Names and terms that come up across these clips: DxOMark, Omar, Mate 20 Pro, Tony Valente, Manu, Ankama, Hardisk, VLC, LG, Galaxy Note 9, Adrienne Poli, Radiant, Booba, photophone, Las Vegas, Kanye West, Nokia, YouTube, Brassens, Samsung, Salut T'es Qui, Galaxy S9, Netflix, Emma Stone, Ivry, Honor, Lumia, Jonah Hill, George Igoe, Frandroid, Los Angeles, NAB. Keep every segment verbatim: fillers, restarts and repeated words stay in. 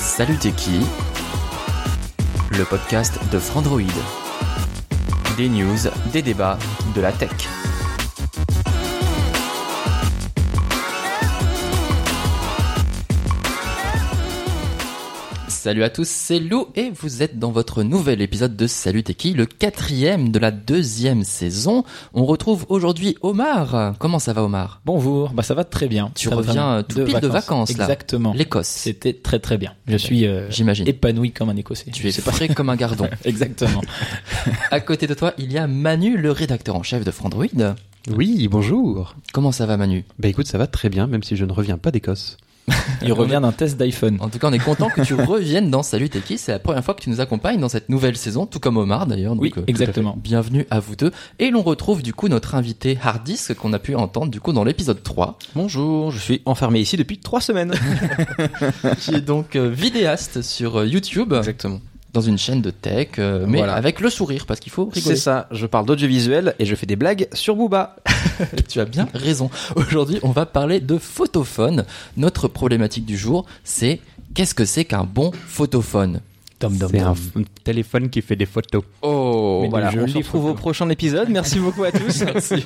Salut T'es Qui, le podcast de Frandroid. Des news, des débats, de la tech. Salut à tous, c'est Lou et vous êtes dans votre nouvel épisode de Salut T'es Qui, le quatrième de la deuxième saison. On retrouve aujourd'hui Omar. Comment ça va, Omar ? Bonjour, bah ça va très bien. Tu ça reviens tout de pile vacances. de vacances là. Exactement. L'Écosse. C'était très très bien. Je suis euh, j'imagine épanoui comme un Écossais. Tu es frais comme un gardon. Exactement. À côté de toi, il y a Manu, le rédacteur en chef de Frandroid. Oui, bonjour. Comment ça va, Manu ? Bah écoute, ça va très bien, même si je ne reviens pas d'Écosse. Il revient d'un test d'iPhone. En tout cas, on est content que tu reviennes dans Salut T'es Qui. C'est la première fois que tu nous accompagnes dans cette nouvelle saison, tout comme Omar d'ailleurs. Donc, oui, exactement. Euh, bienvenue à vous deux. Et l'on retrouve du coup notre invité Hardisk qu'on a pu entendre du coup dans l'épisode trois. Bonjour, je suis enfermé ici depuis trois semaines. Qui est donc euh, vidéaste sur euh, YouTube. Exactement. Dans une chaîne de tech, euh, mais voilà. Avec le sourire, parce qu'il faut rigoler. C'est ça, je parle d'audiovisuel et je fais des blagues sur Booba. Tu as bien raison. Aujourd'hui, on va parler de photophone. Notre problématique du jour, c'est qu'est-ce que c'est qu'un bon photophone ? Dom, dom, c'est dom. Un téléphone qui fait des photos. Oh, mais voilà, on se retrouve au prochain épisode. Merci beaucoup à tous. Merci.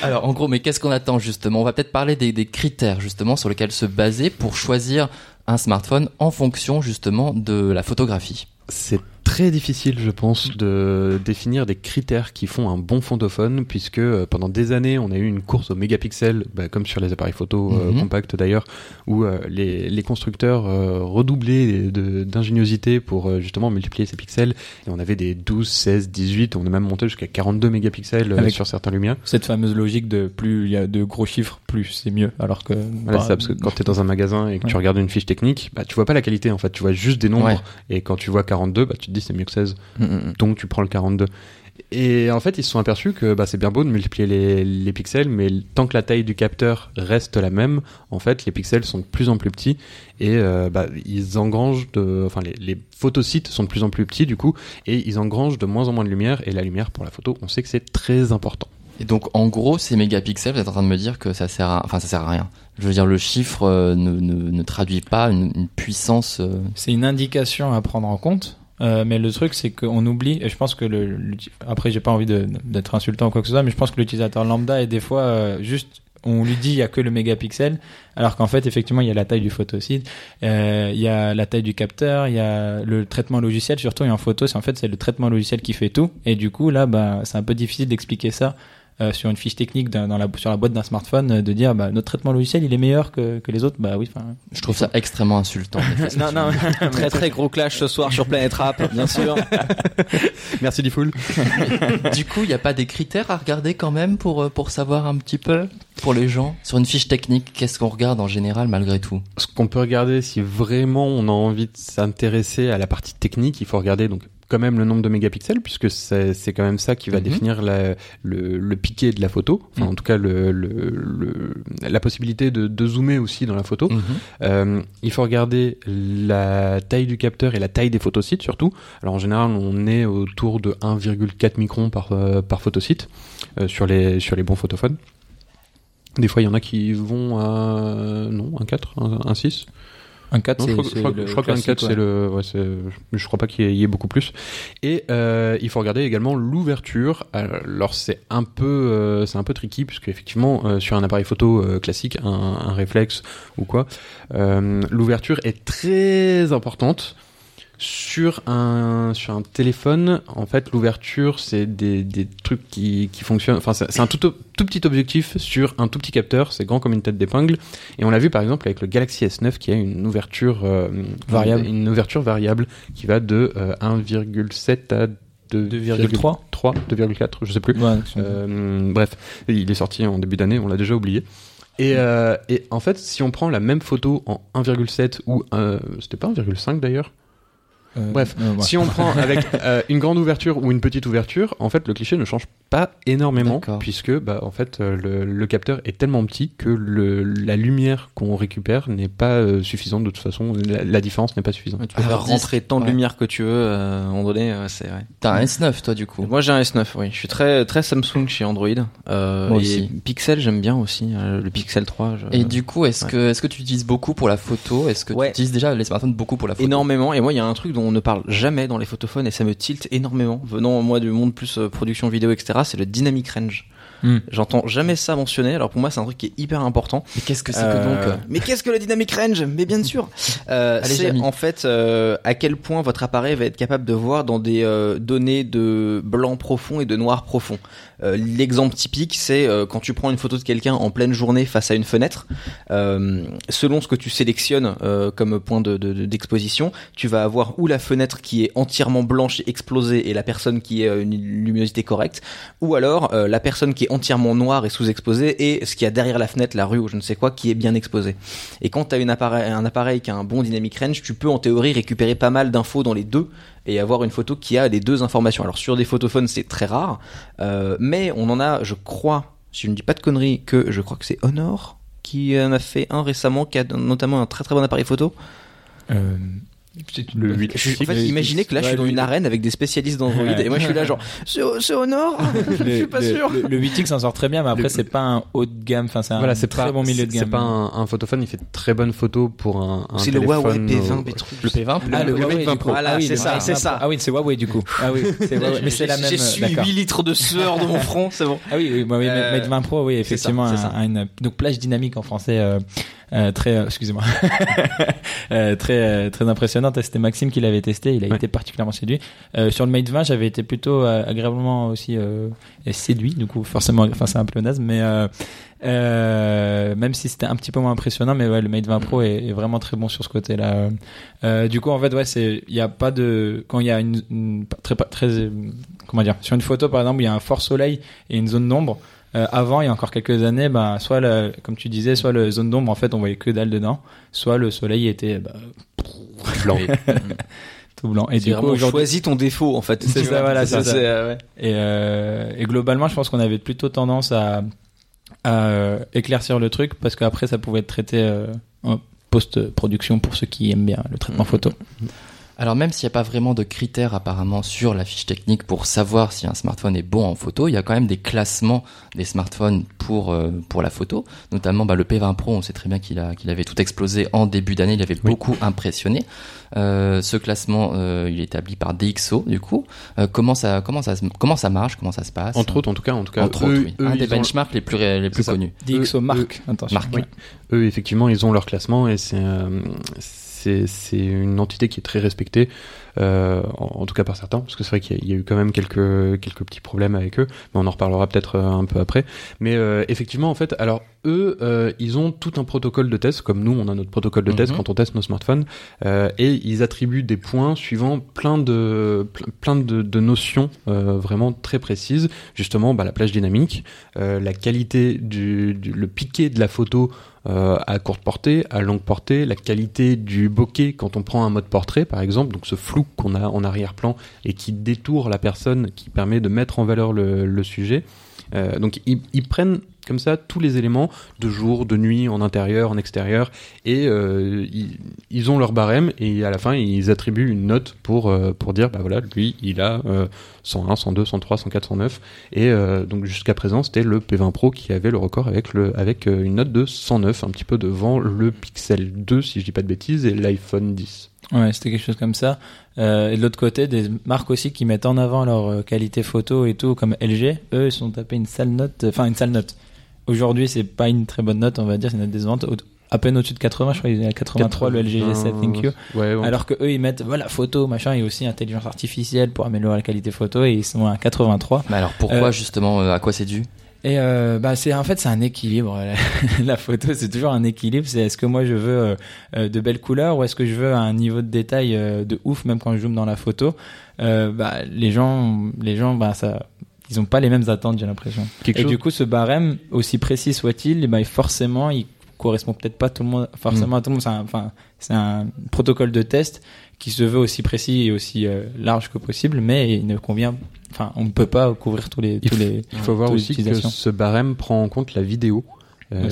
Alors, en gros, mais qu'est-ce qu'on attend justement ? On va peut-être parler des, des critères justement sur lesquels se baser pour choisir un smartphone en fonction justement de la photographie. C'est très difficile, je pense, de définir des critères qui font un bon photophone, puisque euh, pendant des années, on a eu une course au mégapixel, bah, comme sur les appareils photo euh, mm-hmm. compacts d'ailleurs, où euh, les, les constructeurs euh, redoublaient de, d'ingéniosité pour euh, justement multiplier ces pixels. Et on avait des douze, seize, dix-huit, on est même monté jusqu'à quarante-deux mégapixels euh, sur certains Lumia. Cette fameuse logique de plus il y a de gros chiffres, plus c'est mieux. Alors que, voilà, bah, c'est ça, parce que quand tu es dans un magasin et que ouais. tu regardes une fiche technique, bah, tu vois pas la qualité en fait, tu vois juste des nombres. Ouais. Et quand tu vois quarante-deux, bah, tu te dis c'est mieux que seize, mmh. donc tu prends le quarante-deux. Et en fait, ils se sont aperçus que bah, c'est bien beau de multiplier les, les pixels, mais tant que la taille du capteur reste la même, en fait, les pixels sont de plus en plus petits et euh, bah, ils engrangent de, enfin, les, les photosites sont de plus en plus petits du coup, et ils engrangent de moins en moins de lumière. Et la lumière pour la photo, on sait que c'est très important. Et donc, en gros, ces mégapixels, vous êtes en train de me dire que ça sert à, enfin, ça sert à rien. Je veux dire, le chiffre euh, ne, ne, ne traduit pas une, une puissance. Euh... C'est une indication à prendre en compte. Euh, mais le truc, c'est qu'on oublie, et je pense que le, le après, j'ai pas envie de, d'être insultant ou quoi que ce soit, mais je pense que l'utilisateur lambda est des fois euh, juste, on lui dit il y a que le mégapixel, alors qu'en fait, effectivement, il y a la taille du photosite, euh, il y a la taille du capteur, il y a le traitement logiciel, surtout, et en photo, c'est en fait, c'est le traitement logiciel qui fait tout, et du coup, là, bah, c'est un peu difficile d'expliquer ça. Euh, sur une fiche technique d'un, dans la, sur la boîte d'un smartphone, euh, de dire bah, notre traitement logiciel il est meilleur que, que les autres, bah oui. Je trouve ça extrêmement insultant. non, non, très très gros clash ce soir sur Planète Rap, bien sûr. Merci du full. Du coup, il n'y a pas des critères à regarder quand même pour, pour savoir un petit peu, pour les gens, sur une fiche technique, qu'est-ce qu'on regarde en général malgré tout ? Ce qu'on peut regarder, si vraiment on a envie de s'intéresser à la partie technique, il faut regarder donc quand même le nombre de mégapixels, puisque c'est, c'est quand même ça qui va mmh. définir la, le, le piqué de la photo, enfin mmh. en tout cas le, le, le, la possibilité de, de zoomer aussi dans la photo. Mmh. Euh, il faut regarder la taille du capteur et la taille des photosites surtout. Alors en général, on est autour de un virgule quatre microns par, euh, par photosite euh, sur, les, sur les bons photophones. Des fois, il y en a qui vont à... Non, un virgule quatre, un virgule six un virgule quatre, je crois, c'est je crois, le je crois que un virgule quatre, ouais. c'est le. Ouais, c'est, je crois pas qu'il y ait beaucoup plus. Et euh, il faut regarder également l'ouverture. Alors c'est un peu, euh, c'est un peu tricky puisque effectivement euh, sur un appareil photo euh, classique, un, un réflexe ou quoi, euh, l'ouverture est très importante. Sur un sur un téléphone, en fait, l'ouverture c'est des des trucs qui qui fonctionnent. Enfin, c'est, c'est un tout tout petit objectif sur un tout petit capteur. C'est grand comme une tête d'épingle. Et on l'a vu par exemple avec le Galaxy S neuf qui a une ouverture euh, variable, une ouverture variable qui va de euh, un virgule sept à deux virgule trois trois, deux virgule quatre, je sais plus. Ouais, euh, bref, il est sorti en début d'année, on l'a déjà oublié. Et, euh, et en fait, si on prend la même photo en un virgule sept ou un, c'était pas un virgule cinq d'ailleurs. Euh, Bref, euh, ouais. si on prend avec euh, une grande ouverture ou une petite ouverture, en fait, le cliché ne change pas énormément. D'accord. Puisque, bah, en fait, le, le capteur est tellement petit que le, la lumière qu'on récupère n'est pas euh, suffisante. De toute façon, la, la différence n'est pas suffisante. Ouais, tu peux ah, faire rentrer tant de ouais. lumière que tu veux. Euh, à un moment donné, euh, c'est vrai. T'as un S neuf, toi, du coup. Moi, j'ai un S neuf. Oui, je suis très très Samsung chez Android. Euh, Moi et aussi. Pixel, j'aime bien aussi. Euh, le Pixel trois. Je... Et du coup, est-ce ouais. que est-ce que tu utilises beaucoup pour la photo? Est-ce que ouais. tu utilises déjà les smartphones beaucoup pour la photo? Énormément. Et moi, il y a un truc dont on ne parle jamais dans les photophones et ça me tilte énormément, venant moi du monde plus euh, production vidéo, etc., c'est le dynamic range. Mmh. J'entends jamais ça mentionné, alors pour moi c'est un truc qui est hyper important. Mais qu'est-ce que c'est euh... que donc euh... mais qu'est-ce que le dynamic range? Mais bien sûr, euh, Allez, c'est amis. en fait euh, à quel point votre appareil va être capable de voir dans des euh, données de blanc profond et de noir profond. Euh, l'exemple typique, c'est euh, quand tu prends une photo de quelqu'un en pleine journée face à une fenêtre, euh, selon ce que tu sélectionnes euh, comme point de, de, de, d'exposition, tu vas avoir ou la fenêtre qui est entièrement blanche et explosée et la personne qui a une luminosité correcte, ou alors euh, la personne qui est entièrement noire et sous-exposée et ce qu'il y a derrière la fenêtre, la rue ou je ne sais quoi, qui est bien exposé. Et quand tu as appareil, un appareil qui a un bon dynamic range, tu peux en théorie récupérer pas mal d'infos dans les deux et avoir une photo qui a les deux informations. Alors sur des photophones c'est très rare, euh, mais on en a, je crois, si je ne dis pas de conneries, que je crois que c'est Honor qui en a fait un récemment, qui a notamment un très très bon appareil photo. Euh... C'est le huit. En fait, imaginez que là, je suis dans une arène avec des spécialistes d'Android et moi, je suis là genre, c'est Honor, je suis pas sûr. Le huit X s'en sort très bien, mais après, c'est pas un haut de gamme. Enfin, c'est un très bon milieu de gamme. C'est pas un photophone, il fait de très bonnes photos pour un téléphone. C'est le Huawei P vingt. Le P vingt. Ah, le P vingt Pro. Voilà, c'est ça, c'est ça. Ah oui, c'est Huawei du coup. Ah oui, c'est Huawei. Mais c'est la même. J'ai su huit litres de sueur de mon front, c'est bon. Ah oui, Mate vingt Pro, oui, effectivement, donc plage dynamique en français. Euh, très, euh, excusez-moi, euh, très, euh, très impressionnante. C'était Maxime qui l'avait testé. Il a ouais. été particulièrement séduit. Euh, sur le Mate vingt, j'avais été plutôt euh, agréablement aussi euh, séduit. Du coup, forcément, enfin, c'est un pléonasme, mais euh, euh, même si c'était un petit peu moins impressionnant, mais ouais, le Mate vingt Pro est, est vraiment très bon sur ce côté-là. Euh, du coup, en fait, ouais, c'est, il y a pas de, quand il y a une, une très, très, comment dire, sur une photo par exemple, il y a un fort soleil et une zone d'ombre. Euh, avant, il y a encore quelques années, bah, soit le, comme tu disais, soit le zone d'ombre, en fait, on voyait que dalle dedans, soit le soleil était, bah, blanc. Tout blanc. Et c'est du coup, aujourd'hui... choisis ton défaut, en fait. C'est ça, voilà, c'est ça. ça. C'est, euh, ouais. Et, euh, et globalement, je pense qu'on avait plutôt tendance à, à euh, éclaircir le truc, parce qu'après, ça pouvait être traité euh, en post-production pour ceux qui aiment bien le traitement photo. Mmh. Alors même s'il n'y a pas vraiment de critères apparemment sur la fiche technique pour savoir si un smartphone est bon en photo, il y a quand même des classements des smartphones pour euh, pour la photo, notamment bah, le P vingt Pro, on sait très bien qu'il a qu'il avait tout explosé en début d'année, il avait oui. beaucoup impressionné. Euh, ce classement, euh, il est établi par DxO du coup. Euh, comment ça comment ça comment ça marche, comment ça se passe? Entre autres, en tout cas, en tout cas. Entre eux, autres, oui. eux, un des benchmarks ont... les plus ré... les plus connus. DxOMark, attention. Mark. Oui. Eux effectivement, ils ont leur classement et c'est, euh, c'est... C'est, c'est une entité qui est très respectée, euh, en, en tout cas par certains, parce que c'est vrai qu'il y a, il y a eu quand même quelques, quelques petits problèmes avec eux, mais on en reparlera peut-être un peu après. Mais euh, effectivement, en fait, alors eux, euh, ils ont tout un protocole de test, comme nous, on a notre protocole de test mm-hmm. quand on teste nos smartphones, euh, et ils attribuent des points suivant plein de, plein de, de notions euh, vraiment très précises. Justement, bah, la plage dynamique, euh, la qualité, du, du, le piqué de la photo, Euh, à courte portée, à longue portée, la qualité du bokeh quand on prend un mode portrait par exemple, donc ce flou qu'on a en arrière-plan et qui détoure la personne, qui permet de mettre en valeur le, le sujet. Euh, donc ils, ils prennent comme ça tous les éléments de jour, de nuit, en intérieur, en extérieur, et euh, ils, ils ont leur barème et à la fin ils attribuent une note pour euh, pour dire bah voilà, lui il a euh, cent un, cent deux, cent trois, cent quatre, cent neuf et euh, donc jusqu'à présent c'était le P vingt Pro qui avait le record avec le avec euh, une note de cent neuf, un petit peu devant le Pixel deux si je dis pas de bêtises et l'iPhone dix. Ouais, c'était quelque chose comme ça. Euh, et de l'autre côté, des marques aussi qui mettent en avant leur qualité photo et tout, comme L G, eux ils sont tapés une sale note, enfin euh, une sale note. Aujourd'hui, c'est pas une très bonne note, on va dire, c'est une note décevante. À peine au-dessus de quatre-vingts, je crois qu'il y a quatre-vingt-trois, le L G G sept, thank you. Ouais, ouais. Alors que eux, ils mettent, voilà, photo, machin, et aussi intelligence artificielle pour améliorer la qualité photo, et ils sont à quatre-vingt-trois. Mais alors pourquoi, euh, justement, euh, à quoi c'est dû ? Et euh, bah c'est en fait c'est un équilibre. La photo c'est toujours un équilibre. C'est est-ce que moi je veux euh, de belles couleurs ou est-ce que je veux un niveau de détail euh, de ouf même quand je zoome dans la photo. Euh, bah les gens les gens bah ça ils ont pas les mêmes attentes j'ai l'impression. Quelque et chose... du coup ce barème aussi précis soit-il, bah forcément il correspond peut-être pas tout le monde forcément mmh. à tout le monde. C'est un, enfin c'est un protocole de test qui se veut aussi précis et aussi euh, large que possible, mais il ne convient Enfin, on ne peut pas couvrir tous les. Tous il, les il faut voir aussi que ce barème prend en compte la vidéo. Euh,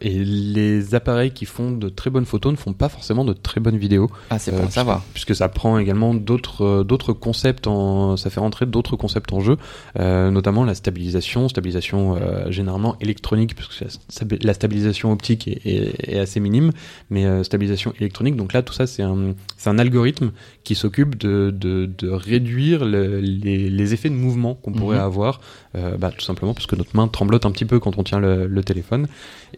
et les appareils qui font de très bonnes photos ne font pas forcément de très bonnes vidéos. Ah, c'est pour euh, savoir. Puisque ça prend également d'autres, euh, d'autres concepts en. Ça fait rentrer d'autres concepts en jeu, euh, notamment la stabilisation, stabilisation euh, généralement électronique, parce que ça, la stabilisation optique est, est, est assez minime, mais euh, stabilisation électronique. Donc là, tout ça, c'est un, c'est un algorithme qui s'occupe de, de, de réduire le, les, les effets de mouvement qu'on pourrait mmh. avoir, euh, bah, tout simplement parce que notre main tremblote un petit peu quand on tient le, le téléphone.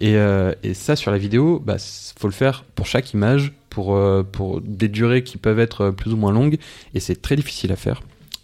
Et, euh, et ça sur la vidéo, bah, faut le faire pour chaque image, pour, euh, pour des durées qui peuvent être plus ou moins longues, et c'est très difficile à faire.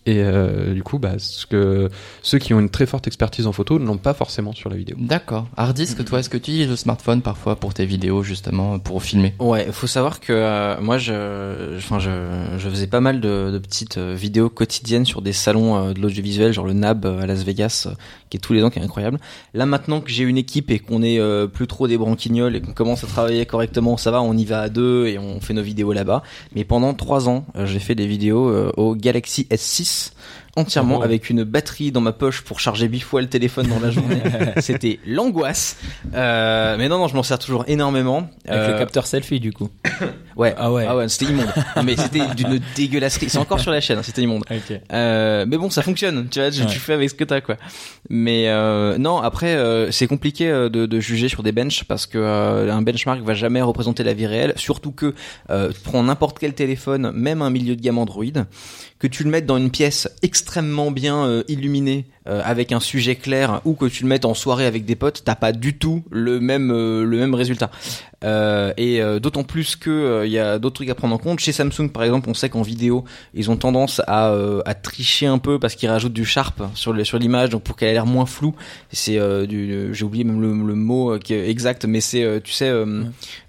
Et euh, du coup, bah, ce que, ceux qui ont une très forte expertise en photo ne l'ont pas forcément sur la vidéo. D'accord. Hardisk, toi, est-ce que tu utilises le smartphone parfois pour tes vidéos, justement, pour filmer ? Ouais, il faut savoir que euh, moi, je, je, je, je faisais pas mal de, de petites vidéos quotidiennes sur des salons euh, de l'audiovisuel, genre le N A B à Las Vegas, euh, qui est tous les ans, qui est incroyable. Là, maintenant que j'ai une équipe et qu'on est euh, plus trop des branquignoles et qu'on commence à travailler correctement, ça va, on y va à deux et on fait nos vidéos là-bas. Mais pendant trois ans, euh, j'ai fait des vidéos euh, au Galaxy S six, entièrement oh. avec une batterie dans ma poche pour charger huit fois le téléphone dans la journée. C'était l'angoisse. Euh, mais non, non, je m'en sers toujours énormément. Avec euh... le capteur selfie, du coup. ouais. Ah ouais. Ah ouais, c'était immonde. Non, mais c'était d'une dégueulasserie. C'est encore sur la chaîne, hein, c'était immonde. Okay. Euh, mais bon, ça fonctionne. Tu vois, tu, ouais. tu fais avec ce que t'as, quoi. Mais euh, non, après, euh, c'est compliqué euh, de, de juger sur des benches parce que euh, un benchmark va jamais représenter la vie réelle. Surtout que euh, tu prends n'importe quel téléphone, même un milieu de gamme Android, que tu le mettes dans une pièce extrêmement bien euh, illuminée euh, avec un sujet clair ou que tu le mettes en soirée avec des potes, t'as pas du tout le même euh, le même résultat. Euh, et euh, d'autant plus que euh, y a d'autres trucs à prendre en compte. Chez Samsung, par exemple, on sait qu'en vidéo, ils ont tendance à euh, à tricher un peu parce qu'ils rajoutent du sharp sur le sur l'image, donc pour qu'elle ait l'air moins floue. C'est euh, du euh, j'ai oublié même le, le mot euh, qui est exact, mais c'est euh, tu sais euh,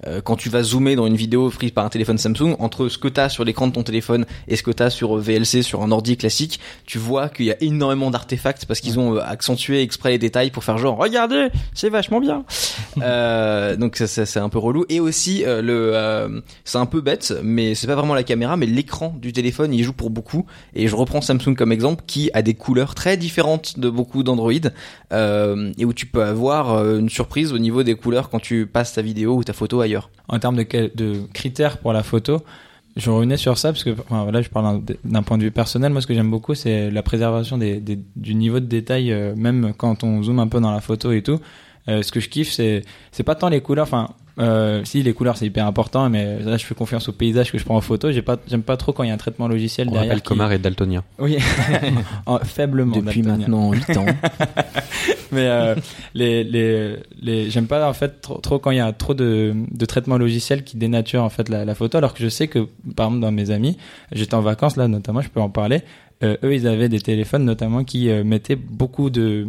euh, quand tu vas zoomer dans une vidéo prise par un téléphone Samsung, entre ce que t'as sur l'écran de ton téléphone et ce que t'as sur V L C sur un ordi classique, tu vois qu'il y a énormément d'artefacts parce qu'ils ont euh, accentué exprès les détails pour faire genre regardez, c'est vachement bien. euh, donc ça, ça c'est un peu relou. Et aussi euh, le euh, c'est un peu bête, mais c'est pas vraiment la caméra, mais l'écran du téléphone il joue pour beaucoup. Et je reprends Samsung comme exemple, qui a des couleurs très différentes de beaucoup d'Android, euh, et où tu peux avoir euh, une surprise au niveau des couleurs quand tu passes ta vidéo ou ta photo ailleurs. En termes de, de critères pour la photo, je revenais sur ça parce que enfin, là je parle d'un, d'un point de vue personnel. Moi, ce que j'aime beaucoup, c'est la préservation des, des, du niveau de détail, euh, même quand on zoome un peu dans la photo et tout. Euh, ce que je kiffe, c'est c'est pas tant les couleurs, enfin euh, si les couleurs c'est hyper important, mais là je fais confiance au paysage que je prends en photo. J'ai pas j'aime pas trop quand il y a un traitement logiciel on derrière. On rappelle Omar est daltonien. Oui, en, faiblement. Depuis daltonien. Maintenant huit ans. Mais euh, les, les les j'aime pas en fait trop, trop quand il y a trop de de traitement logiciel qui dénature en fait la, la photo. Alors que je sais que par exemple dans mes amis, j'étais en vacances là notamment, je peux en parler. Euh, eux ils avaient des téléphones notamment qui euh, mettaient beaucoup de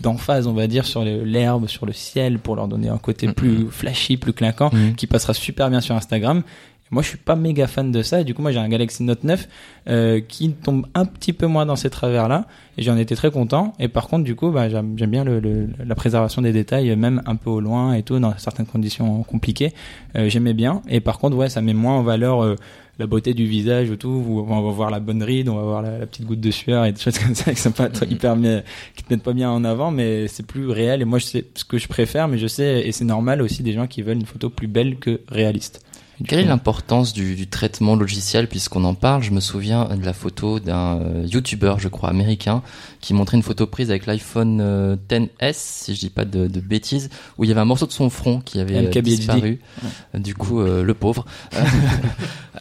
d'emphase, on va dire, sur les, l'herbe, sur le ciel, pour leur donner un côté plus flashy, plus clinquant, mmh. qui passera super bien sur Instagram. Moi, je suis pas méga fan de ça. Et du coup, moi, j'ai un Galaxy Note neuf euh, qui tombe un petit peu moins dans ces travers-là. Et j'en étais très content. Et par contre, du coup, bah, j'aime, j'aime bien le, le, la préservation des détails, même un peu au loin et tout, dans certaines conditions compliquées. Euh, j'aimais bien. Et par contre, ouais, ça met moins en valeur euh, la beauté du visage ou tout. On va voir la bonne ride, on va voir la, la petite goutte de sueur et des choses comme ça qui sont pas hyper, mais, qui te mettent pas bien en avant, mais c'est plus réel. Et moi, je sais ce que je préfère, mais je sais, et c'est normal aussi, des gens qui veulent une photo plus belle que réaliste. Quelle est l'importance du, du traitement logiciel puisqu'on en parle? Je me souviens de la photo d'un euh, YouTuber, je crois, américain, qui montrait une photo prise avec l'iPhone euh, X S, si je dis pas de, de bêtises, où il y avait un morceau de son front qui avait euh, disparu. Ouais. Du coup, euh, le pauvre.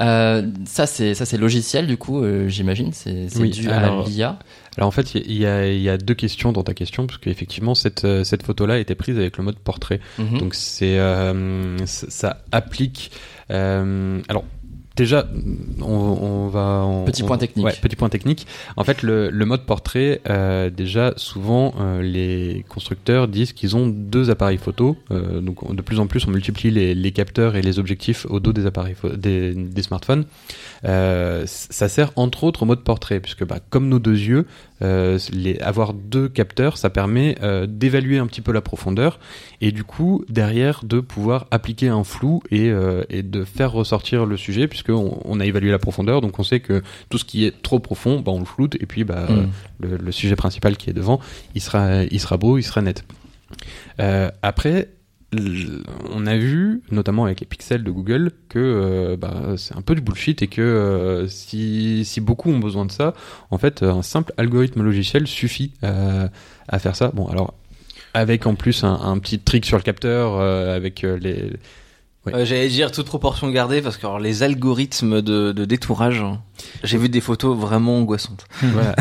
euh, ça, c'est ça, c'est logiciel. Du coup, euh, j'imagine, c'est, c'est oui, dû alors... à l'I A. Alors en fait, il y, y, y a deux questions dans ta question, parce qu'effectivement, cette, cette photo-là était prise avec le mode portrait. Mmh. Donc c'est, euh, ça, ça applique... Euh, alors, Déjà, on, on va... On, petit point on, technique. Ouais, petit point technique. En fait, le, le mode portrait, euh, déjà, souvent, euh, les constructeurs disent qu'ils ont deux appareils photo. Euh, donc, de plus en plus, on multiplie les, les capteurs et les objectifs au dos des appareils des, des smartphones. Euh, ça sert, entre autres, au mode portrait, puisque bah, comme nos deux yeux, euh, les, avoir deux capteurs, ça permet euh, d'évaluer un petit peu la profondeur et du coup, derrière, de pouvoir appliquer un flou et, euh, et de faire ressortir le sujet, puisque on a évalué la profondeur, donc on sait que tout ce qui est trop profond, bah on le floute, et puis bah, mmh. le, le sujet principal qui est devant, il sera, il sera beau, il sera net. Euh, après, on a vu, notamment avec les pixels de Google, que euh, bah, c'est un peu du bullshit, et que euh, si, si beaucoup ont besoin de ça, en fait, un simple algorithme logiciel suffit euh, à faire ça. Bon, alors, avec en plus un, un petit trick sur le capteur, euh, avec euh, les... Oui. Euh, j'allais dire toute proportion gardée, parce que alors, les algorithmes de, de détourage, j'ai vu des photos vraiment angoissantes. Voilà.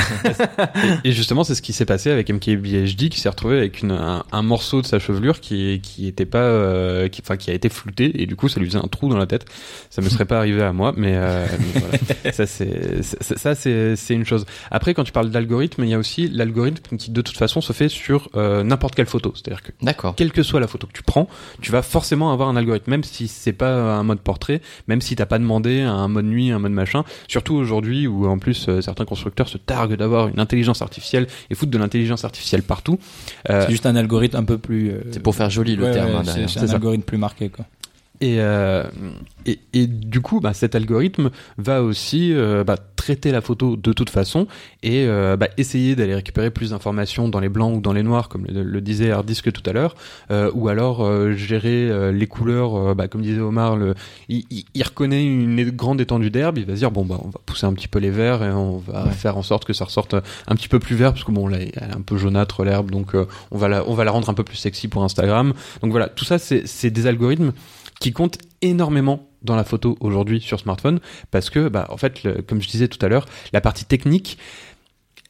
et, et justement, c'est ce qui s'est passé avec M K B H D, qui s'est retrouvé avec une, un, un morceau de sa chevelure qui, qui était pas, euh, qui, enfin, qui a été flouté, et du coup, ça lui faisait un trou dans la tête. Ça me serait pas arrivé à moi, mais, euh, mais voilà. ça, c'est, c'est, ça c'est, c'est une chose. Après, quand tu parles d'algorithme, il y a aussi l'algorithme qui, de toute façon, se fait sur euh, n'importe quelle photo. C'est-à-dire que, D'accord. quelle que soit la photo que tu prends, tu vas forcément avoir un algorithme, même si c'est pas un mode portrait, même si t'as pas demandé un mode nuit, un mode machin. Surtout aujourd'hui où en plus euh, certains constructeurs se targuent d'avoir une intelligence artificielle et foutent de l'intelligence artificielle partout. Euh, c'est juste un algorithme un peu plus. Euh, c'est pour faire joli le ouais, terme. Ouais, hein, c'est, derrière. C'est, c'est un algorithme plus marqué, quoi. Et, euh, et, et du coup, bah, cet algorithme va aussi euh, bah, traiter la photo de toute façon et euh, bah, essayer d'aller récupérer plus d'informations dans les blancs ou dans les noirs, comme le, le disait Hardisk tout à l'heure, euh, ou alors euh, gérer euh, les couleurs, euh, bah, comme disait Omar, le, il, il, il reconnaît une grande étendue d'herbe, il va se dire, bon, bah, on va pousser un petit peu les verts et on va ouais. faire en sorte que ça ressorte un petit peu plus vert, parce que bon, là, elle est un peu jaunâtre, l'herbe, donc euh, on, va la, on va la rendre un peu plus sexy pour Instagram. Donc voilà, tout ça, c'est, c'est des algorithmes qui compte énormément dans la photo aujourd'hui sur smartphone, parce que, bah, en fait, le, comme je disais tout à l'heure, la partie technique,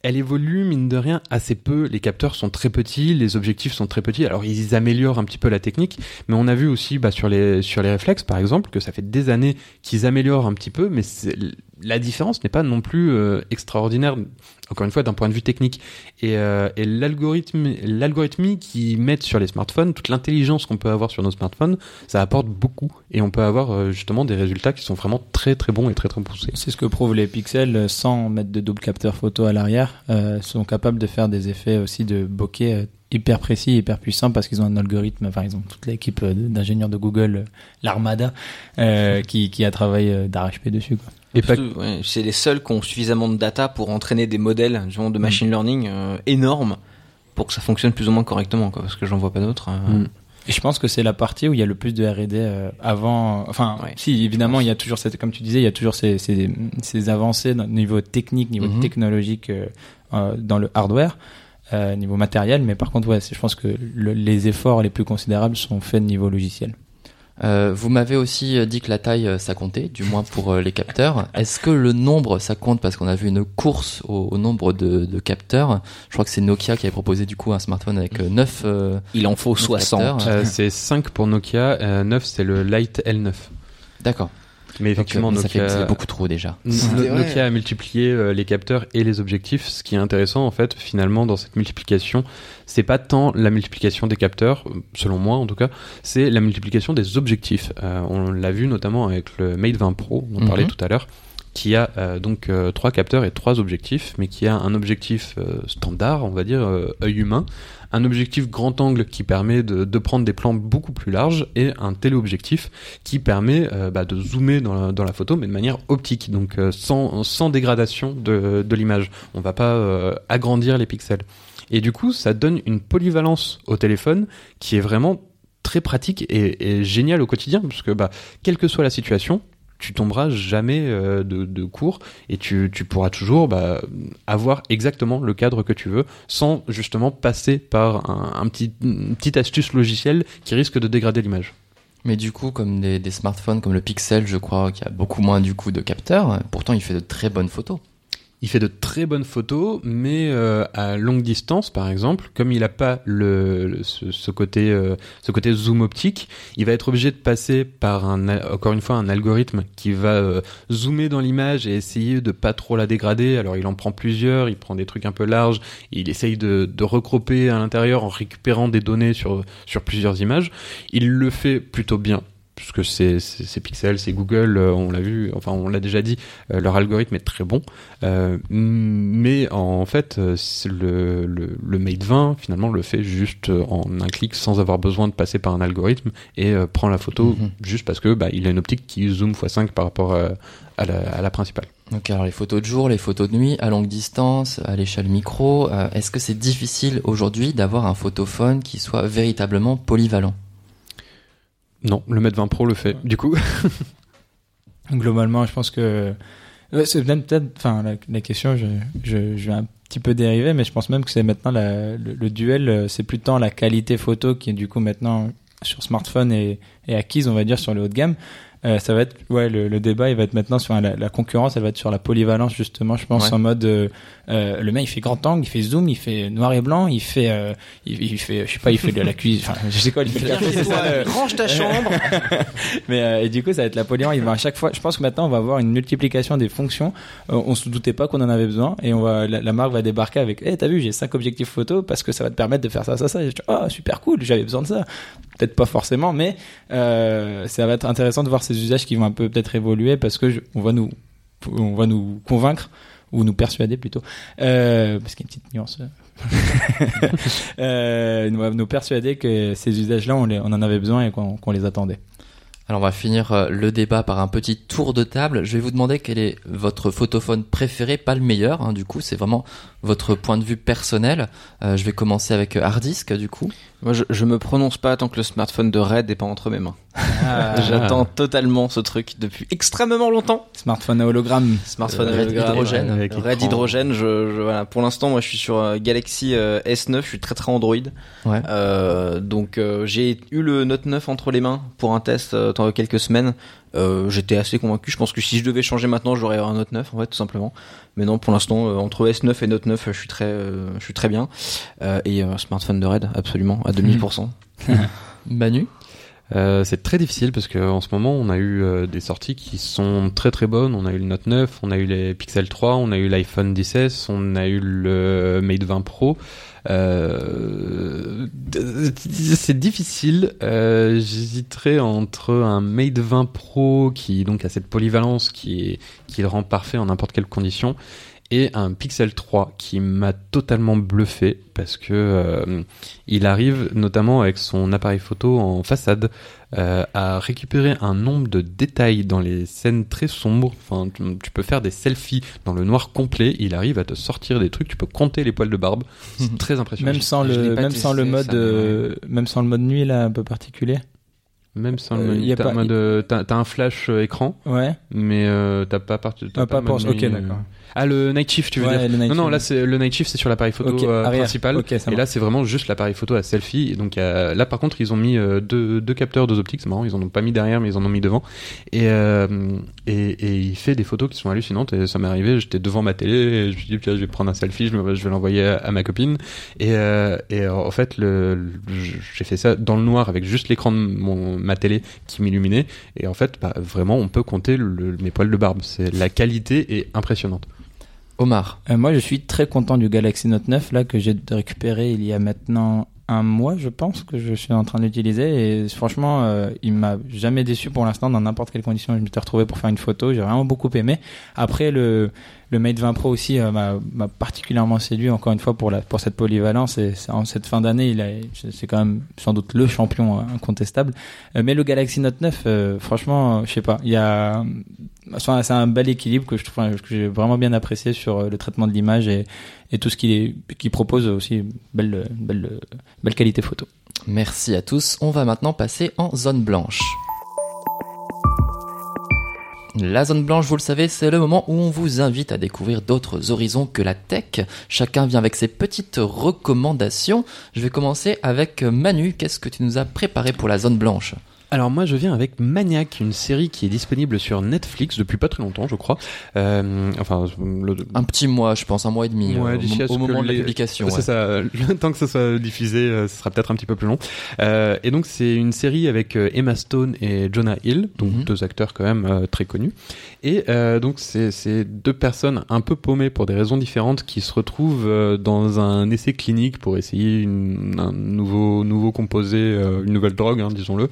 elle évolue, mine de rien, assez peu. Les capteurs sont très petits, les objectifs sont très petits. Alors, ils améliorent un petit peu la technique, mais on a vu aussi bah, sur, les, sur les réflexes, par exemple, que ça fait des années qu'ils améliorent un petit peu, mais c'est, la différence n'est pas non plus euh, extraordinaire, encore une fois, d'un point de vue technique. Et, euh, et l'algorithme, l'algorithmie qu'ils mettent sur les smartphones, toute l'intelligence qu'on peut avoir sur nos smartphones, ça apporte beaucoup. Et on peut avoir euh, justement des résultats qui sont vraiment très très bons et très très poussés. C'est ce que prouvent les pixels, sans mettre de double capteur photo à l'arrière, euh, sont capables de faire des effets aussi de bokeh euh, hyper précis, hyper puissant, parce qu'ils ont un algorithme, enfin ils ont toute l'équipe d'ingénieurs de Google, l'armada, euh, qui, qui a travaillé d'R H P dessus, quoi. Et pas... ouais, c'est les seuls qui ont suffisamment de data pour entraîner des modèles genre de machine mmh. learning euh, énormes pour que ça fonctionne plus ou moins correctement, quoi, parce que j'en vois pas d'autres. Euh... Mmh. Et je pense que c'est la partie où il y a le plus de R et D euh, avant... Enfin, ouais, si, évidemment, il y a toujours, cette, comme tu disais, il y a toujours ces, ces, ces avancées au niveau technique, niveau mmh. technologique, euh, euh, dans le hardware, euh, niveau matériel, mais par contre, ouais, je pense que le, les efforts les plus considérables sont faits de niveau logiciel. Euh, vous m'avez aussi dit que la taille ça comptait, du moins pour euh, les capteurs. Est-ce que le nombre ça compte, parce qu'on a vu une course au, au nombre de, de capteurs. Je crois que c'est Nokia qui avait proposé du coup un smartphone avec euh, neuf euh, il en faut soixante. Euh, c'est cinq pour Nokia, euh, neuf c'est le Lite L neuf. D'accord. Mais effectivement, donc, mais Nokia... ça fait beaucoup trop déjà. Nokia a multiplié euh, les capteurs et les objectifs. Ce qui est intéressant, en fait, finalement, dans cette multiplication, c'est pas tant la multiplication des capteurs, selon moi en tout cas, c'est la multiplication des objectifs. Euh, on l'a vu notamment avec le Mate vingt Pro, dont on mm-hmm. parlait tout à l'heure, qui a euh, donc euh, trois capteurs et trois objectifs, mais qui a un objectif euh, standard, on va dire, euh, œil humain, un objectif grand angle qui permet de, de prendre des plans beaucoup plus larges, et un téléobjectif qui permet euh, bah, de zoomer dans la, dans la photo, mais de manière optique, donc euh, sans, sans dégradation de, de l'image. On ne va pas euh, agrandir les pixels. Et du coup, ça donne une polyvalence au téléphone qui est vraiment très pratique et, et géniale au quotidien, parce que bah, quelle que soit la situation, tu tomberas jamais euh, de, de court, et tu, tu pourras toujours bah, avoir exactement le cadre que tu veux, sans justement passer par un, un petit, une petite astuce logicielle qui risque de dégrader l'image. Mais du coup, comme des, des smartphones comme le Pixel, je crois qu'il y a beaucoup moins du coup de capteurs, pourtant il fait de très bonnes photos. Il fait de très bonnes photos, mais euh, à longue distance, par exemple, comme il n'a pas le, le, ce, ce, côté, euh, ce côté zoom optique, il va être obligé de passer par, un, encore une fois, un algorithme qui va euh, zoomer dans l'image et essayer de pas trop la dégrader. Alors, il en prend plusieurs, il prend des trucs un peu larges, il essaye de, de recroper à l'intérieur en récupérant des données sur, sur plusieurs images. Il le fait plutôt bien. Puisque c'est, c'est, c'est Pixel, c'est Google, euh, on l'a vu, enfin on l'a déjà dit, euh, leur algorithme est très bon. Euh, mais en fait, euh, le, le, le Mate vingt, finalement, le fait juste en un clic sans avoir besoin de passer par un algorithme et euh, prend la photo mm-hmm. juste parce que bah, il a une optique qui zoom fois cinq par rapport à, à, la, à la principale. Donc alors les photos de jour, les photos de nuit, à longue distance, à l'échelle micro, euh, est-ce que c'est difficile aujourd'hui d'avoir un photophone qui soit véritablement polyvalent ? Non, le Mate vingt Pro le fait, ouais. Du coup. Globalement, je pense que... Ouais, c'est même peut-être... Enfin, la, la question, je, je, je vais un petit peu dériver, mais je pense même que c'est maintenant la, le, le duel, c'est plus tant la qualité photo qui est du coup maintenant sur smartphone et, et acquise, on va dire, sur le haut de gamme. Euh, ça va être... Ouais, le, le débat, il va être maintenant sur la, la concurrence, elle va être sur la polyvalence, justement, je pense, ouais. En mode... Euh, euh, le mec, il fait grand angle, il fait zoom, il fait noir et blanc, il fait... Euh, il, il fait... Je sais pas, il fait de la cuisine... Enfin, je sais quoi, il fait de la cuisine, c'est ça... Euh... Range ta chambre. Mais euh, et du coup, ça va être la polyvalence. Il va à chaque fois... Je pense que maintenant, on va avoir une multiplication des fonctions. Euh, on se doutait pas qu'on en avait besoin. Et on va... La, la marque va débarquer avec... Eh, hey, t'as vu, j'ai cinq objectifs photo parce que ça va te permettre de faire ça, ça, ça. Et je dis, oh, super cool, j'avais besoin de ça. Peut-être pas forcément, mais euh, ça va être intéressant de voir ces usages qui vont un peu peut-être évoluer parce que je, on va nous on va nous convaincre ou nous persuader plutôt euh, parce qu'il y a une petite nuance euh, on va nous persuader que ces usages là on, on en avait besoin et qu'on, qu'on les attendait. Alors on va finir le débat par un petit tour de table. Je vais vous demander quel est votre photophone préféré, pas le meilleur hein, du coup c'est vraiment votre point de vue personnel. Euh, je vais commencer avec Hardisk du coup. Moi je, je me prononce pas tant que le smartphone de Red n'est pas entre mes mains. Ah. J'attends totalement ce truc depuis extrêmement longtemps. Smartphone à hologramme, smartphone euh, Red Hydrogen, avec Red Hydrogen. Je, je voilà, pour l'instant moi je suis sur euh, Galaxy euh, S neuf, je suis très très Android. Ouais. Euh, donc euh, j'ai eu le Note neuf entre les mains pour un test euh, dans quelques semaines. Euh, j'étais assez convaincu, je pense que si je devais changer maintenant j'aurais un Note neuf en fait tout simplement, mais non pour l'instant euh, entre S neuf et Note neuf euh, je suis très, euh, je suis très bien euh, et euh, smartphone de Red absolument à deux mille pour cent. Manu euh, c'est très difficile parce qu'en ce moment on a eu euh, des sorties qui sont très très bonnes, on a eu le Note neuf, on a eu les Pixel trois, on a eu l'iPhone dix S, on a eu le Mate vingt Pro. Euh, c'est difficile. Euh, j'hésiterais entre un Mate vingt Pro qui donc a cette polyvalence qui est, qui le rend parfait en n'importe quelle condition, et un Pixel trois qui m'a totalement bluffé parce que euh, il arrive notamment avec son appareil photo en façade euh, à récupérer un nombre de détails dans les scènes très sombres. Enfin, tu, tu peux faire des selfies dans le noir complet, il arrive à te sortir des trucs, tu peux compter les poils de barbe, c'est très impressionnant. Même sans le même sans le mode euh, même sans le mode nuit là un peu particulier. Même sans euh, le t'as, pas... de, t'as, t'as un flash écran, ouais. Mais euh, t'as pas part... t'as ah, pas, pas menu... Ok, d'accord. Ah, le night shift, tu veux ouais, dire? Non, non, là c'est le night shift, c'est sur l'appareil photo okay, euh, principal. Okay, et là, c'est vraiment juste l'appareil photo à selfie. Et donc euh, là, par contre, ils ont mis euh, deux, deux capteurs, deux optiques. C'est marrant, ils en ont pas mis derrière, mais ils en ont mis devant. Et, euh, et, et il fait des photos qui sont hallucinantes. Et ça m'est arrivé, j'étais devant ma télé, et je me suis dit, tiens, je vais prendre un selfie, je, me, je vais l'envoyer à, à ma copine. Et, euh, et en fait, le, le, j'ai fait ça dans le noir avec juste l'écran de mon ma télé qui m'illuminait et en fait bah, vraiment on peut compter le, mes poils de barbe, c'est, la qualité est impressionnante. Omar euh, moi je suis très content du Galaxy Note neuf là, que j'ai récupéré il y a maintenant un mois je pense que je suis en train d'utiliser et franchement euh, il m'a jamais déçu pour l'instant dans n'importe quelle condition. Je me suis retrouvé pour faire une photo, j'ai vraiment beaucoup aimé. Après le, le Mate vingt Pro aussi euh, m'a, m'a particulièrement séduit encore une fois pour, la, pour cette polyvalence et en cette fin d'année il a, c'est quand même sans doute le champion incontestable euh, mais le Galaxy Note neuf euh, franchement euh, je sais pas, il y a enfin, c'est un bel équilibre que je trouve que j'ai vraiment bien apprécié sur le traitement de l'image et, et tout ce qu'il est, qu'il propose aussi belle, belle, belle qualité photo. Merci à tous. On va maintenant passer en zone blanche. La zone blanche, vous le savez, c'est le moment où on vous invite à découvrir d'autres horizons que la tech. Chacun vient avec ses petites recommandations. Je vais commencer avec Manu. Qu'est-ce que tu nous as préparé pour la zone blanche ? Alors moi je viens avec Maniac, une série qui est disponible sur Netflix depuis pas très longtemps je crois. Euh, enfin le... un petit mois je pense, un mois et demi ouais, euh, au, au moment de les... la publication. C'est ouais. ça. Le temps que ça soit diffusé, euh, ce sera peut-être un petit peu plus long. Euh, et donc c'est une série avec euh, Emma Stone et Jonah Hill, donc mm-hmm. deux acteurs quand même euh, très connus. Et euh, donc c'est, c'est deux personnes un peu paumées pour des raisons différentes qui se retrouvent euh, dans un essai clinique pour essayer une, un nouveau nouveau composé, euh, une nouvelle drogue, hein, disons-le.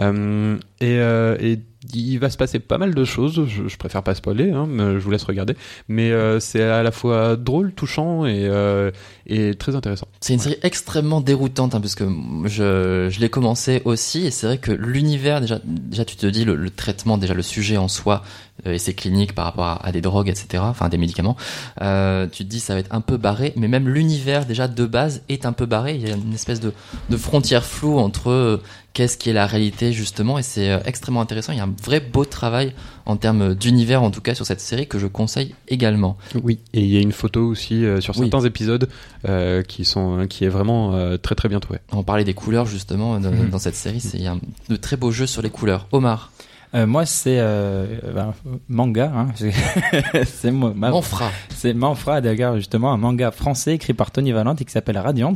Euh, et, euh, et il va se passer pas mal de choses, je, je préfère pas spoiler, hein, je vous laisse regarder, mais euh, c'est à la fois drôle, touchant et, euh, et très intéressant. C'est une ouais. série extrêmement déroutante, hein, parce que je, je l'ai commencé aussi, et c'est vrai que l'univers, déjà, déjà tu te dis, le, le traitement, déjà le sujet en soi, euh, et ses cliniques par rapport à, à des drogues, et cetera, enfin des médicaments, euh, tu te dis ça va être un peu barré, mais même l'univers déjà de base est un peu barré, il y a une espèce de, de frontière floue entre... Euh, qu'est-ce qui est la réalité justement, et c'est euh, extrêmement intéressant. Il y a un vrai beau travail en termes d'univers en tout cas sur cette série que je conseille également. Oui, et il y a une photo aussi euh, sur certains oui. épisodes euh, qui sont qui est vraiment euh, très très bien trouvée. On parlait des couleurs justement dans, mmh. dans cette série, c'est il y a un, de très beaux jeux sur les couleurs. Omar. Euh, moi c'est euh, ben, manga hein. c'est moi, ma... Manfra c'est Manfra d'ailleurs, justement un manga français écrit par Tony Valente et qui s'appelle Radiant.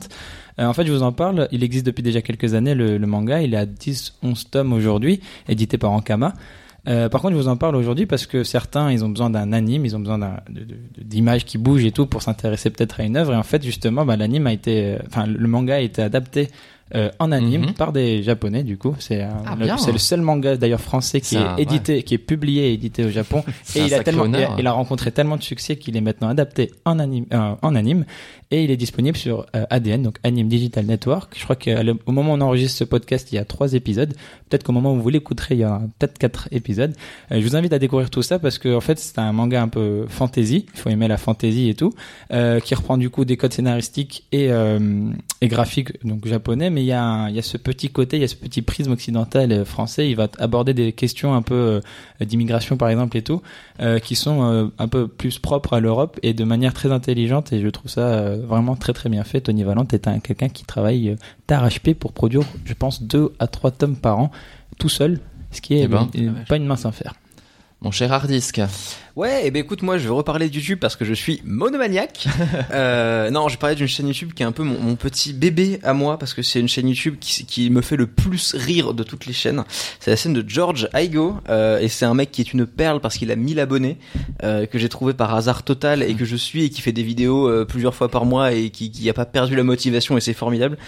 Euh, en fait je vous en parle, il existe depuis déjà quelques années le, le manga, il est à dix onze tomes aujourd'hui, édité par Ankama. Euh, par contre je vous en parle aujourd'hui parce que certains ils ont besoin d'un anime, ils ont besoin d'un, de, de, d'images qui bougent et tout pour s'intéresser peut-être à une œuvre, et en fait justement ben, l'anime a été, enfin le manga a été adapté Euh, en anime mm-hmm. par des japonais du coup, c'est, un, ah, le, bien, c'est hein. le seul manga d'ailleurs français qui ça, est édité, ouais. qui est publié et édité au Japon et il a tellement, honneur, il, a, il a rencontré tellement de succès qu'il est maintenant adapté en anime, euh, en anime et il est disponible sur euh, A D N, donc Anime Digital Network. Je crois qu'au moment où on enregistre ce podcast il y a trois épisodes, peut-être qu'au moment où vous l'écouterez il y a peut-être quatre épisodes. Euh, je vous invite à découvrir tout ça parce que en fait c'est un manga un peu fantasy, il faut aimer la fantasy et tout, euh, qui reprend du coup des codes scénaristiques et, euh, et graphiques donc japonais, mais il y, a un, il y a ce petit côté, il y a ce petit prisme occidental français. Il va aborder des questions un peu euh, d'immigration par exemple et tout, euh, qui sont euh, un peu plus propres à l'Europe et de manière très intelligente. Et je trouve ça euh, vraiment très très bien fait. Tony Valente est un, quelqu'un qui travaille euh, tard H P pour produire, je pense, deux à trois tomes par an tout seul, ce qui est ben, euh, pas une mince affaire. Mon cher Hardisk. Ouais, et ben écoute, moi je vais reparler de YouTube parce que je suis monomaniaque. euh, non, je vais parler d'une chaîne YouTube qui est un peu mon, mon petit bébé à moi parce que c'est une chaîne YouTube qui, qui me fait le plus rire de toutes les chaînes. C'est la chaîne de George Igoe, euh, et c'est un mec qui est une perle parce qu'il a mille abonnés, euh, que j'ai trouvé par hasard total et que je suis, et qui fait des vidéos euh, plusieurs fois par mois et qui, qui a pas perdu la motivation, et c'est formidable.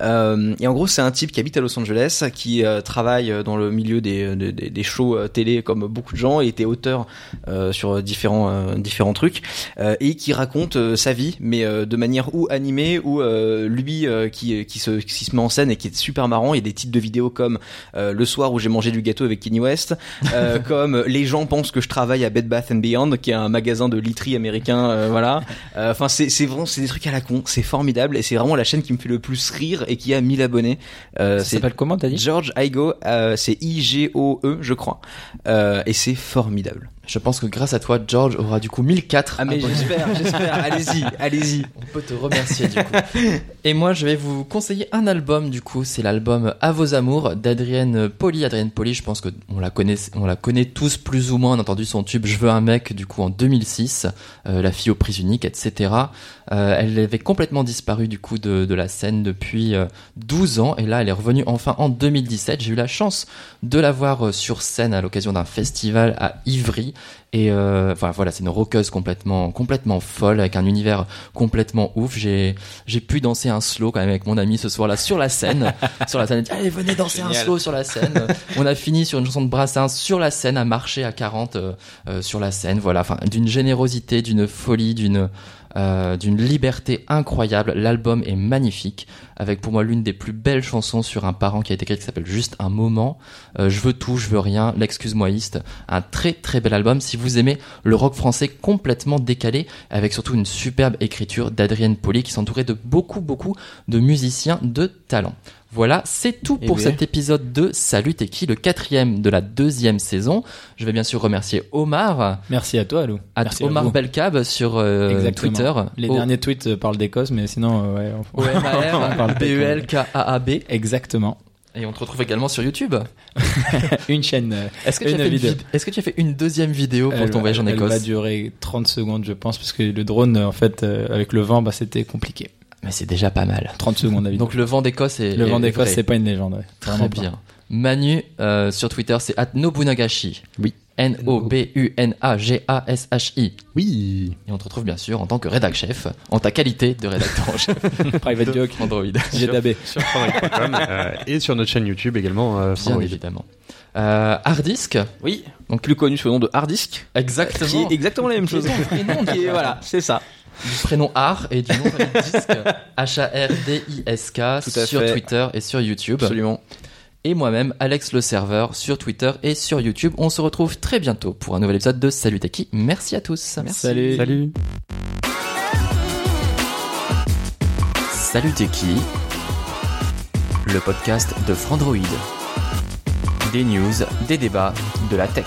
Euh, et en gros, c'est un type qui habite à Los Angeles, qui euh, travaille dans le milieu des, des, des shows télé comme beaucoup de gens, et était auteur euh, sur différents euh, différents trucs, euh, et qui raconte euh, sa vie, mais euh, de manière ou animée ou euh, lui euh, qui qui se qui se met en scène et qui est super marrant. Il y a des titres de vidéos comme euh, le soir où j'ai mangé du gâteau avec Kanye West, euh, comme les gens pensent que je travaille à Bed Bath and Beyond, qui est un magasin de literie américain, euh, voilà. Enfin euh, c'est c'est vraiment c'est des trucs à la con, c'est formidable, et c'est vraiment la chaîne qui me fait le plus rire et qui a mille abonnés. Euh, Ça c'est s'appelle comment t'as dit? George Igoe, euh, c'est I G O E je crois, euh, et c'est formidable. Je pense que grâce à toi, George aura du coup mille quatre. Ah mais abonnés. j'espère, j'espère. Allez-y, allez-y. On peut te remercier du coup. Et moi, je vais vous conseiller un album du coup. C'est l'album À vos amours d'Adrienne Poli. Adrienne Poli, je pense que on la connaît, on la connaît tous plus ou moins. On a entendu son tube Je veux un mec du coup en deux mille six, euh, La fille aux prises uniques, et cetera. Euh, elle avait complètement disparu du coup de, de la scène depuis euh, douze ans, et là elle est revenue enfin en deux mille dix-sept. J'ai eu la chance de la voir euh, sur scène à l'occasion d'un festival à Ivry, et euh, enfin voilà, c'est une rockeuse complètement complètement folle avec un univers complètement ouf. J'ai j'ai pu danser un slow quand même avec mon ami ce soir-là sur la scène, sur la scène. Elle dit, allez venez danser Génial. un slow sur la scène. On a fini sur une chanson de Brassens sur la scène, à marcher à quarante euh, euh, sur la scène. Voilà, enfin d'une générosité, d'une folie, d'une Euh, d'une liberté incroyable. L'album est magnifique, avec pour moi l'une des plus belles chansons sur un parent qui a été écrite, qui s'appelle Juste un moment, euh, Je veux tout, je veux rien, L'excuse-moïste. Un très très bel album si vous aimez le rock français complètement décalé, avec surtout une superbe écriture d'Adrienne Poli qui s'entourait de beaucoup beaucoup de musiciens de talent. Voilà, c'est tout pour eh cet épisode de Salut T'es Qui, le quatrième de la deuxième saison. Je vais bien sûr remercier Omar. Merci à toi, Alou. À t- Omar Belkab sur euh, Twitter. Les oh. derniers tweets parlent d'Écosse, mais sinon, euh, ouais. On... O M A R B E L K A A B. Exactement. Et on te retrouve également sur YouTube. Une chaîne. Est-ce que, une une vid- est-ce que tu as fait une deuxième vidéo pour elle, ton voyage en Écosse ? Elle va durer trente secondes, je pense, parce que le drone, en fait, euh, avec le vent, bah, c'était compliqué. Mais c'est déjà pas mal. trente secondes à vidéo. Donc le vent d'Écosse est. Le est vent d'Écosse, vrai. C'est pas une légende. Ouais. Très pas. Bien. Manu, euh, sur Twitter, c'est arobase nobunagashi. Oui. N O B U N A G A S H I. Oui. Et on te retrouve bien sûr en tant que rédac chef, en ta qualité de rédacteur en chef. Private joke Android. G D A B. Sur Frandroid point com euh, et sur notre chaîne YouTube également. Euh, bien évidemment. Euh, Hardisk. Oui. Donc plus connu sous le nom de Hardisk. Exactement. Qui est exactement la même chose. Et non, qui est, voilà, c'est ça. Du prénom Hard et du nom Hardisk. H A R D I S K sur fait. Twitter et sur YouTube. Absolument. Et moi-même, Alex le serveur, sur Twitter et sur YouTube. On se retrouve très bientôt pour un nouvel épisode de Salut T'es Qui. Merci à tous. Merci. Salut. Salut. Salut T'es Qui, le podcast de Frandroid. Des news, des débats, de la tech.